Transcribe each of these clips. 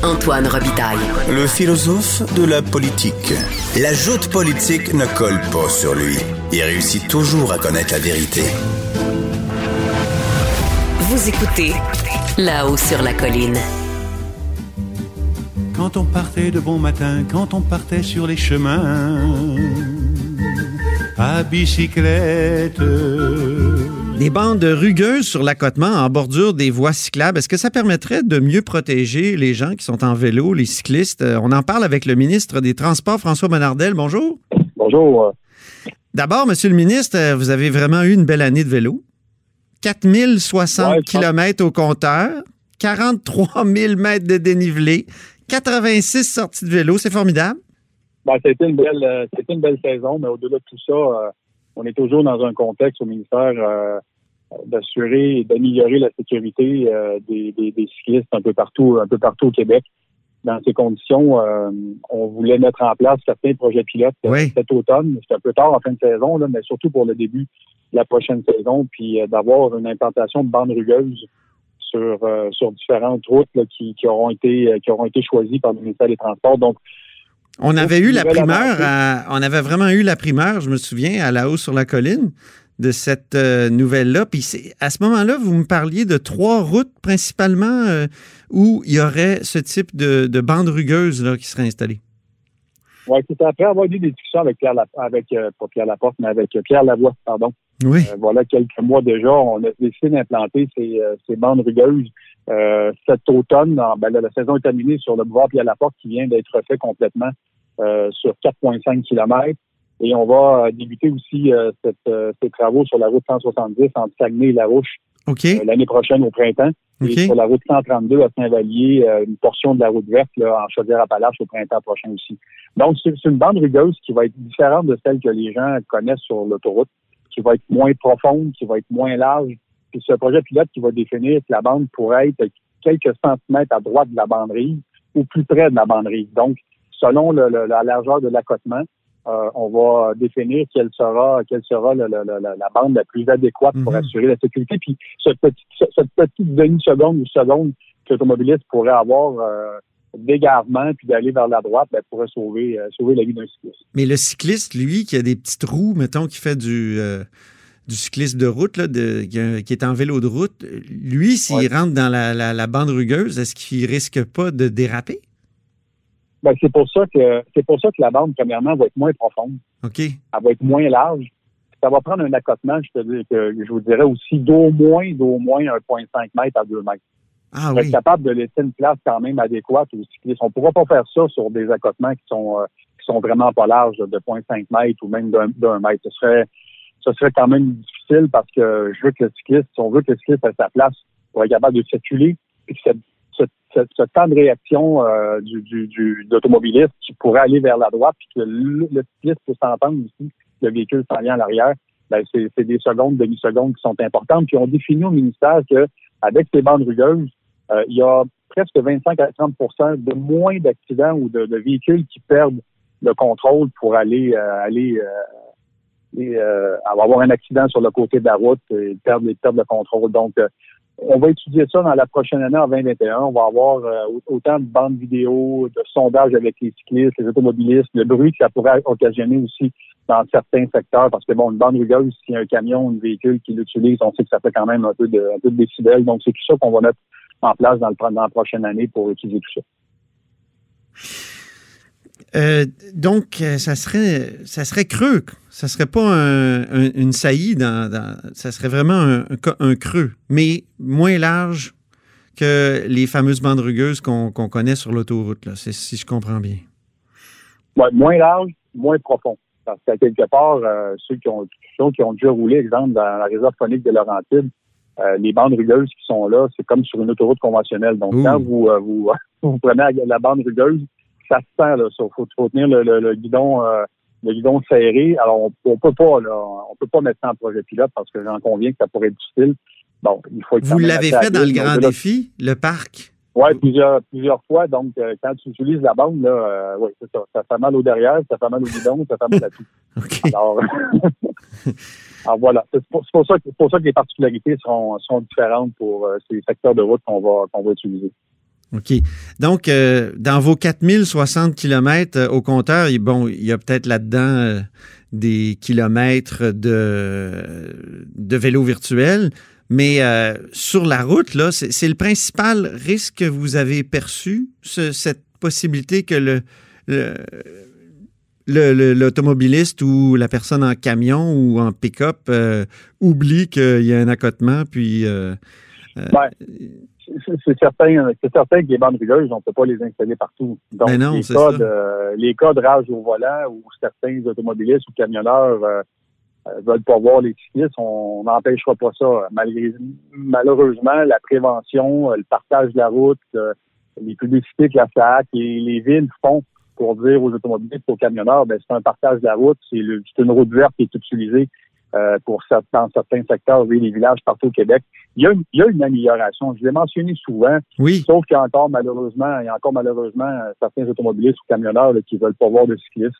Antoine Robitaille. Le philosophe de la politique. La joute politique ne colle pas sur lui. Il réussit toujours à connaître la vérité. Vous écoutez La hausse sur la colline. Quand on partait de bon matin, quand on partait sur les chemins, à bicyclette. Des bandes rugueuses sur l'accotement en bordure des voies cyclables, est-ce que ça permettrait de mieux protéger les gens qui sont en vélo, les cyclistes? On en parle avec le ministre des Transports, François Bonnardel. Bonjour. Bonjour. D'abord, monsieur le ministre, vous avez vraiment eu une belle année de vélo. 4060 km au compteur, 43 000 mètres de dénivelé, 86 sorties de vélo, c'est formidable. Ben, c'était une belle saison, mais au-delà de tout ça, on est toujours dans un contexte au ministère d'assurer et d'améliorer la sécurité des cyclistes un peu partout au Québec. Dans ces conditions, on voulait mettre en place certains projets pilotes cet automne. C'est un peu tard en fin de saison, là, mais surtout pour le début de la prochaine saison, puis d'avoir une implantation de bandes rugueuses sur différentes routes là, qui auront été choisies par le ministère des Transports. Donc, on avait eu la primeur, on avait vraiment eu la primeur, je me souviens, à La hausse sur la colline de cette nouvelle-là. Puis à ce moment-là, vous me parliez de trois routes principalement où il y aurait ce type de bande rugueuse là, qui serait installée. Oui, c'est après avoir eu des discussions avec Pierre Lavoie, pardon. Oui. Voilà quelques mois déjà, on a décidé d'implanter ces bandes rugueuses cet automne. La saison est terminée sur le boulevard Pierre-Laporter qui vient d'être refait complètement sur 4,5 km. Et on va débuter aussi ces travaux sur la route 170 entre Saguenay et Larouche l'année prochaine au printemps. Okay. Et sur la route 132 à Saint-Vallier, une portion de la route verte là, en Chaudière-Appalaches au printemps prochain aussi. Donc, c'est une bande rugueuse qui va être différente de celle que les gens connaissent sur l'autoroute, qui va être moins profonde, qui va être moins large. Puis ce projet pilote qui va définir que la bande pourrait être quelques centimètres à droite de la bande rive ou plus près de la bande rive. Donc, selon la largeur de l'accotement, on va définir quelle sera la bande la plus adéquate pour assurer la sécurité. Puis cette petite demi-seconde ou seconde que l'automobiliste pourrait avoir d'égarement puis d'aller vers la droite, pourrait sauver la vie d'un cycliste. Mais le cycliste, lui, qui a des petits trous, mettons, qui fait du cycliste de route, là, qui est en vélo de route, lui, s'il rentre dans la bande rugueuse, est-ce qu'il risque pas de déraper? Ben, c'est pour ça que la bande, premièrement, va être moins profonde. OK. Elle va être moins large. Ça va prendre un accotement, je vous dirais aussi, d'au moins 1,5 m à 2 m. Ah, oui. Être capable de laisser une place quand même adéquate aux cyclistes. On ne pourra pas faire ça sur des accotements qui sont vraiment pas larges, de 0,5 m ou même d'un mètre. Ce serait quand même difficile parce que si on veut que le cycliste ait sa place pour être capable de circuler, et que ce temps de réaction de l'automobiliste qui pourrait aller vers la droite puis que le cycliste peut s'entendre aussi, le véhicule s'en vient à l'arrière, c'est des secondes, demi-secondes qui sont importantes. Puis on définit au ministère qu'avec ces bandes rugueuses, il y a presque 25 à 30 % de moins d'accidents ou de véhicules qui perdent le contrôle pour aller avoir un accident sur le côté de la route et perdre le contrôle. Donc, on va étudier ça dans la prochaine année, en 2021. On va avoir autant de bandes vidéo, de sondages avec les cyclistes, les automobilistes, le bruit que ça pourrait occasionner aussi dans certains secteurs. Parce que, une bande rugueuse, s'il y a un camion, un véhicule qui l'utilise, on sait que ça fait quand même un peu de décibels. Donc, c'est tout ça qu'on va mettre en place dans la prochaine année pour étudier tout ça. Donc, ça serait creux. Ça serait pas une saillie. Ça serait vraiment un creux, mais moins large que les fameuses bandes rugueuses qu'on connaît sur l'autoroute, là, si je comprends bien. Oui, moins large, moins profond. Parce qu'à quelque part, ceux qui ont déjà roulé, exemple, dans la réserve phonique de Laurentides, les bandes rugueuses qui sont là, c'est comme sur une autoroute conventionnelle. Donc, quand vous vous prenez la bande rugueuse, ça se sent, là. Il faut tenir le guidon serré. Alors, on peut pas, là, on peut pas mettre ça en projet pilote parce que j'en conviens que ça pourrait être difficile. Bon, il faut être. Vous l'avez fait dans le grand défi, le parc? Oui, plusieurs fois. Donc, quand tu utilises la bande, là, oui, c'est ça. Ça fait mal au derrière, ça fait mal au guidon, ça fait mal à tout. Okay. Alors voilà. C'est pour ça que les particularités sont différentes pour ces secteurs de route qu'on va utiliser. OK. Donc, dans vos 4060 km au compteur, bon, il y a peut-être là-dedans des kilomètres de vélo virtuel. Mais sur la route, là, c'est le principal risque que vous avez perçu, cette possibilité que l'automobiliste ou la personne en camion ou en pick-up oublie qu'il y a un accotement, puis... Bien, c'est certain que les bandes rugueuses, on ne peut pas les installer partout. Donc, ben non, les codes rage au volant ou certains automobilistes ou camionneurs... veulent pas voir les cyclistes, on n'empêchera pas ça. Malheureusement, la prévention, le partage de la route, les publicités que la SAC et les villes font pour dire aux automobilistes, aux camionneurs, ben c'est un partage de la route, c'est une route verte qui est utilisée dans certains secteurs, les villages partout au Québec. Il y a une amélioration. Je l'ai mentionné souvent, oui. Sauf qu'il y a encore malheureusement certains automobilistes ou camionneurs là, qui veulent pas voir de cyclistes.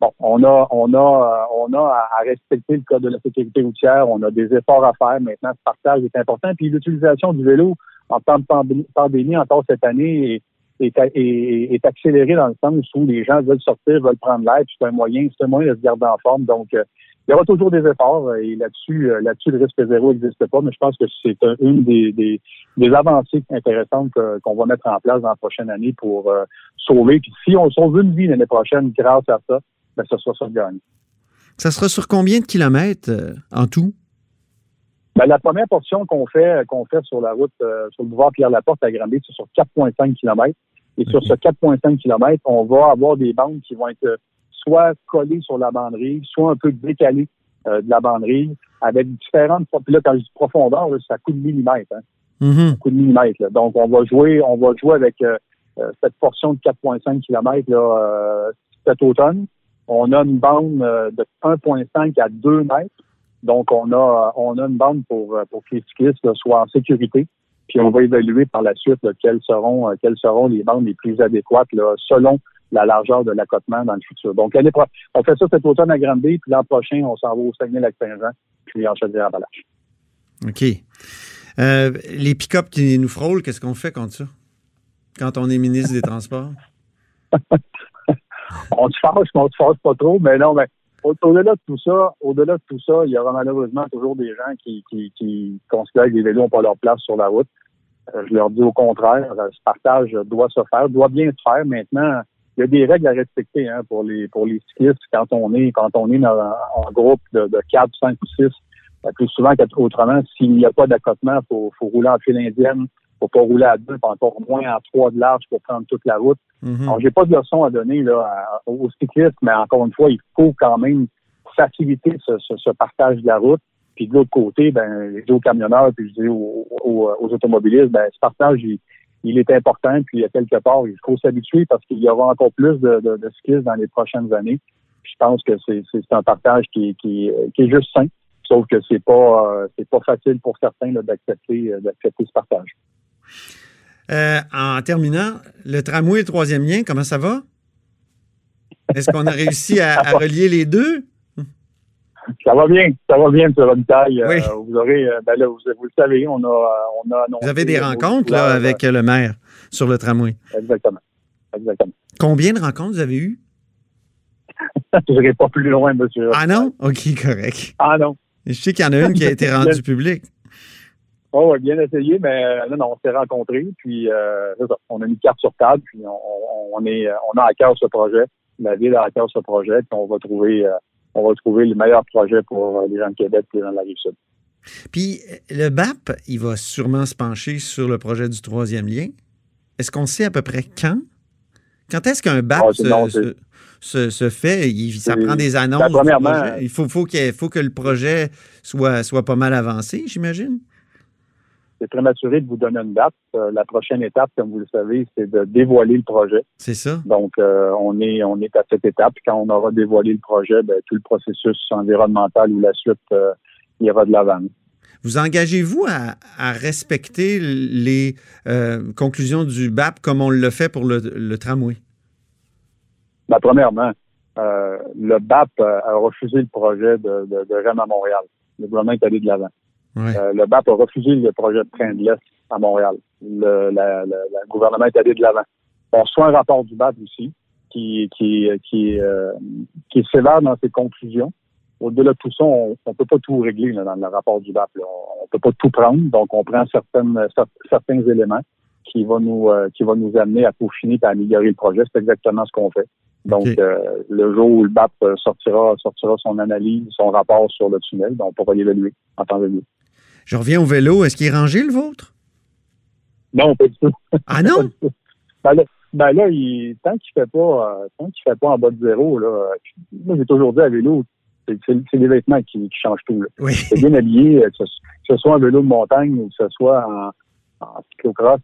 Bon, on a à respecter le code de la sécurité routière. On a des efforts à faire. Maintenant, ce partage est important. Puis l'utilisation du vélo en temps de pandémie, encore cette année, est accélérée dans le sens où les gens veulent sortir, veulent prendre l'air. Puis c'est un moyen de se garder en forme. Donc, il y aura toujours des efforts. Et là-dessus, le risque zéro n'existe pas. Mais je pense que c'est une des avancées intéressantes qu'on va mettre en place dans la prochaine année pour sauver. Puis si on sauve une vie l'année prochaine grâce à ça, ben, ça sera sur le gagne. Ça sera sur combien de kilomètres en tout? Ben, la première portion qu'on fait sur la route, sur le boulevard Pierre-Laporter à Granby, c'est sur 4,5 km. Et sur ce 4,5 km, on va avoir des bandes qui vont être soit collées sur la banderille, soit un peu décalées de la banderille, avec différentes... Puis là, quand je dis profondeur, c'est à coup de millimètre. Hein? Mm-hmm. À coup de millimètre. Là. Donc, on va jouer avec cette portion de 4,5 km là, cet automne. On a une bande de 1,5 à 2 mètres. Donc, on a une bande pour que les cyclistes là, soient en sécurité. Puis, on va évaluer par la suite là, quelles seront les bandes les plus adéquates là, selon la largeur de l'accotement dans le futur. Donc, on fait ça cet automne à Granby. Puis, l'an prochain, on s'en va au Saguenay-Lac-Saint-Jean puis en Chaudière-Appalaches. OK. Les pick-up qui nous frôlent, qu'est-ce qu'on fait contre ça? Quand on est ministre des Transports? On se fâche, mais on se fâche pas trop. Mais non, mais au-delà de tout ça, il y aura malheureusement toujours des gens qui considèrent que les vélos n'ont pas leur place sur la route. Je leur dis au contraire, ce partage doit se faire, doit bien se faire. Maintenant, il y a des règles à respecter hein, pour les cyclistes quand on est dans en groupe de 4, 5 ou 6. Plus souvent qu'autrement, s'il n'y a pas d'accotement, faut rouler en file indienne. Faut pas rouler à 2, encore moins à 3 de large pour prendre toute la route. Mm-hmm. Alors, j'ai pas de leçon à donner là, aux cyclistes, mais encore une fois, il faut quand même faciliter ce partage de la route. Puis de l'autre côté, ben, je dis aux camionneurs, puis je dis aux automobilistes, ben, ce partage, il est important. Puis, à quelque part, il faut s'habituer parce qu'il y aura encore plus de cyclistes dans les prochaines années. Puis, je pense que c'est un partage qui est juste sain. Sauf que c'est pas facile pour certains là, d'accepter ce partage. En terminant, le tramway et le troisième lien, comment ça va? Est-ce qu'on a réussi à relier les deux? Ça va bien, M. Robitaille. Oui. Vous aurez, ben là, vous le savez, on a annoncé... Vous avez des rencontres là, avec le maire sur le tramway. Exactement. Combien de rencontres vous avez eues? Je n'irai pas plus loin, M. Robitaille. Ah non? OK, correct. Ah non. Je sais qu'il y en a une qui a été rendue publique. Oh, bien essayé, mais non, on s'est rencontrés, puis c'est ça, on a mis carte sur table, puis on a à cœur ce projet, la ville a à cœur ce projet, puis on va trouver les meilleurs projets pour les gens de Québec et les gens de la Rive-Sud. Puis le BAP, il va sûrement se pencher sur le projet du troisième lien. Est-ce qu'on sait à peu près quand? Quand est-ce qu'un BAP se fait? Ça prend des annonces. Ben, premièrement, il faut que le projet soit pas mal avancé, j'imagine? c'est prématuré de vous donner une date. La prochaine étape, comme vous le savez, c'est de dévoiler le projet. C'est ça. Donc, on est à cette étape. Quand on aura dévoilé le projet, ben, tout le processus environnemental ou la suite ira de l'avant. Vous engagez-vous à respecter les conclusions du BAP comme on le fait pour le tramway? Ben, premièrement, le BAP a refusé le projet de REM à Montréal. Le gouvernement est allé de l'avant. Ouais. Le BAP a refusé le projet de train de l'Est à Montréal. Le gouvernement est allé de l'avant. On reçoit un rapport du BAP aussi qui est sévère dans ses conclusions. Au-delà de tout ça, on ne peut pas tout régler là, dans le rapport du BAP. Là. On ne peut pas tout prendre, donc on prend certains éléments qui vont nous amener à peaufiner et à améliorer le projet. C'est exactement ce qu'on fait. Donc, okay. Le jour où le BAP sortira son analyse, son rapport sur le tunnel, donc on pourra l'évaluer en temps de lieu. Je reviens au vélo. Est-ce qu'il est rangé, le vôtre? Non, pas du tout. Ah non? Ben là tant qu'il ne fait pas en bas de zéro, là, moi, j'ai toujours dit à vélo, c'est les vêtements qui changent tout. Là. Oui. C'est bien habillé, que ce soit un vélo de montagne ou que ce soit en cyclocross.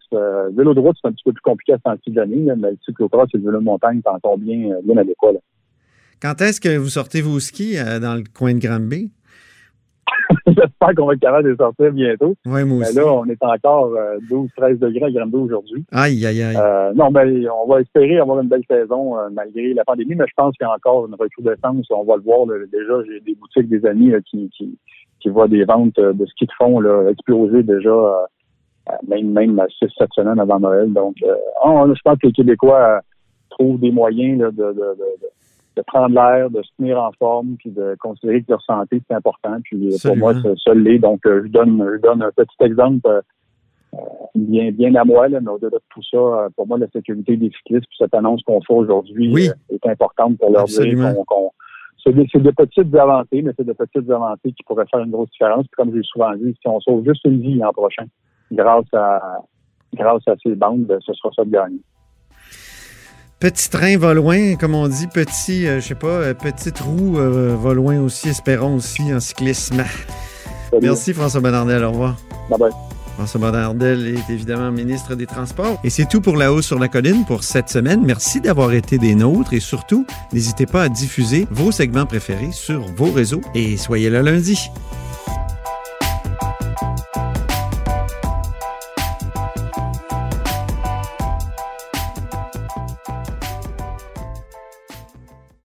Vélo de route, c'est un petit peu plus compliqué à s'entraîner, mais le cyclocross et le vélo de montagne, c'est encore bien adéquat. Là. Quand est-ce que vous sortez vos skis dans le coin de Granby? J'espère qu'on va être capable de les sortir bientôt. Oui, moi aussi. Mais là, on est encore 12-13 degrés à Granby aujourd'hui. Aïe, aïe, aïe. Non, mais on va espérer avoir une belle saison malgré la pandémie, mais je pense qu'il y a encore une recrudescence. On va le voir. Là, déjà, j'ai des boutiques, des amis là, qui voient des ventes de ski de fond là, exploser déjà même 6-7 semaines avant Noël. Donc, je pense que les Québécois trouvent des moyens là, de prendre l'air, de se tenir en forme, puis de considérer que leur santé, c'est important. Puis absolument. Pour moi, ça l'est. Donc, je donne un petit exemple bien à moi, là, mais au-delà de tout ça, pour moi, la sécurité des cyclistes, puis cette annonce qu'on fait aujourd'hui est importante pour leur absolument. Dire qu'on c'est de petites avancées, mais c'est de petites avancées qui pourraient faire une grosse différence. Puis comme j'ai souvent dit, si on sauve juste une vie l'an prochain, grâce à ces bandes, ce sera ça de gagner. Petit train va loin, comme on dit. Petite roue va loin aussi, espérons aussi en cyclisme. Salut. Merci François Bonnardel, au revoir. Bye bye. François Bonnardel est évidemment ministre des Transports. Et c'est tout pour La hausse sur la colline pour cette semaine. Merci d'avoir été des nôtres et surtout, n'hésitez pas à diffuser vos segments préférés sur vos réseaux et soyez là lundi.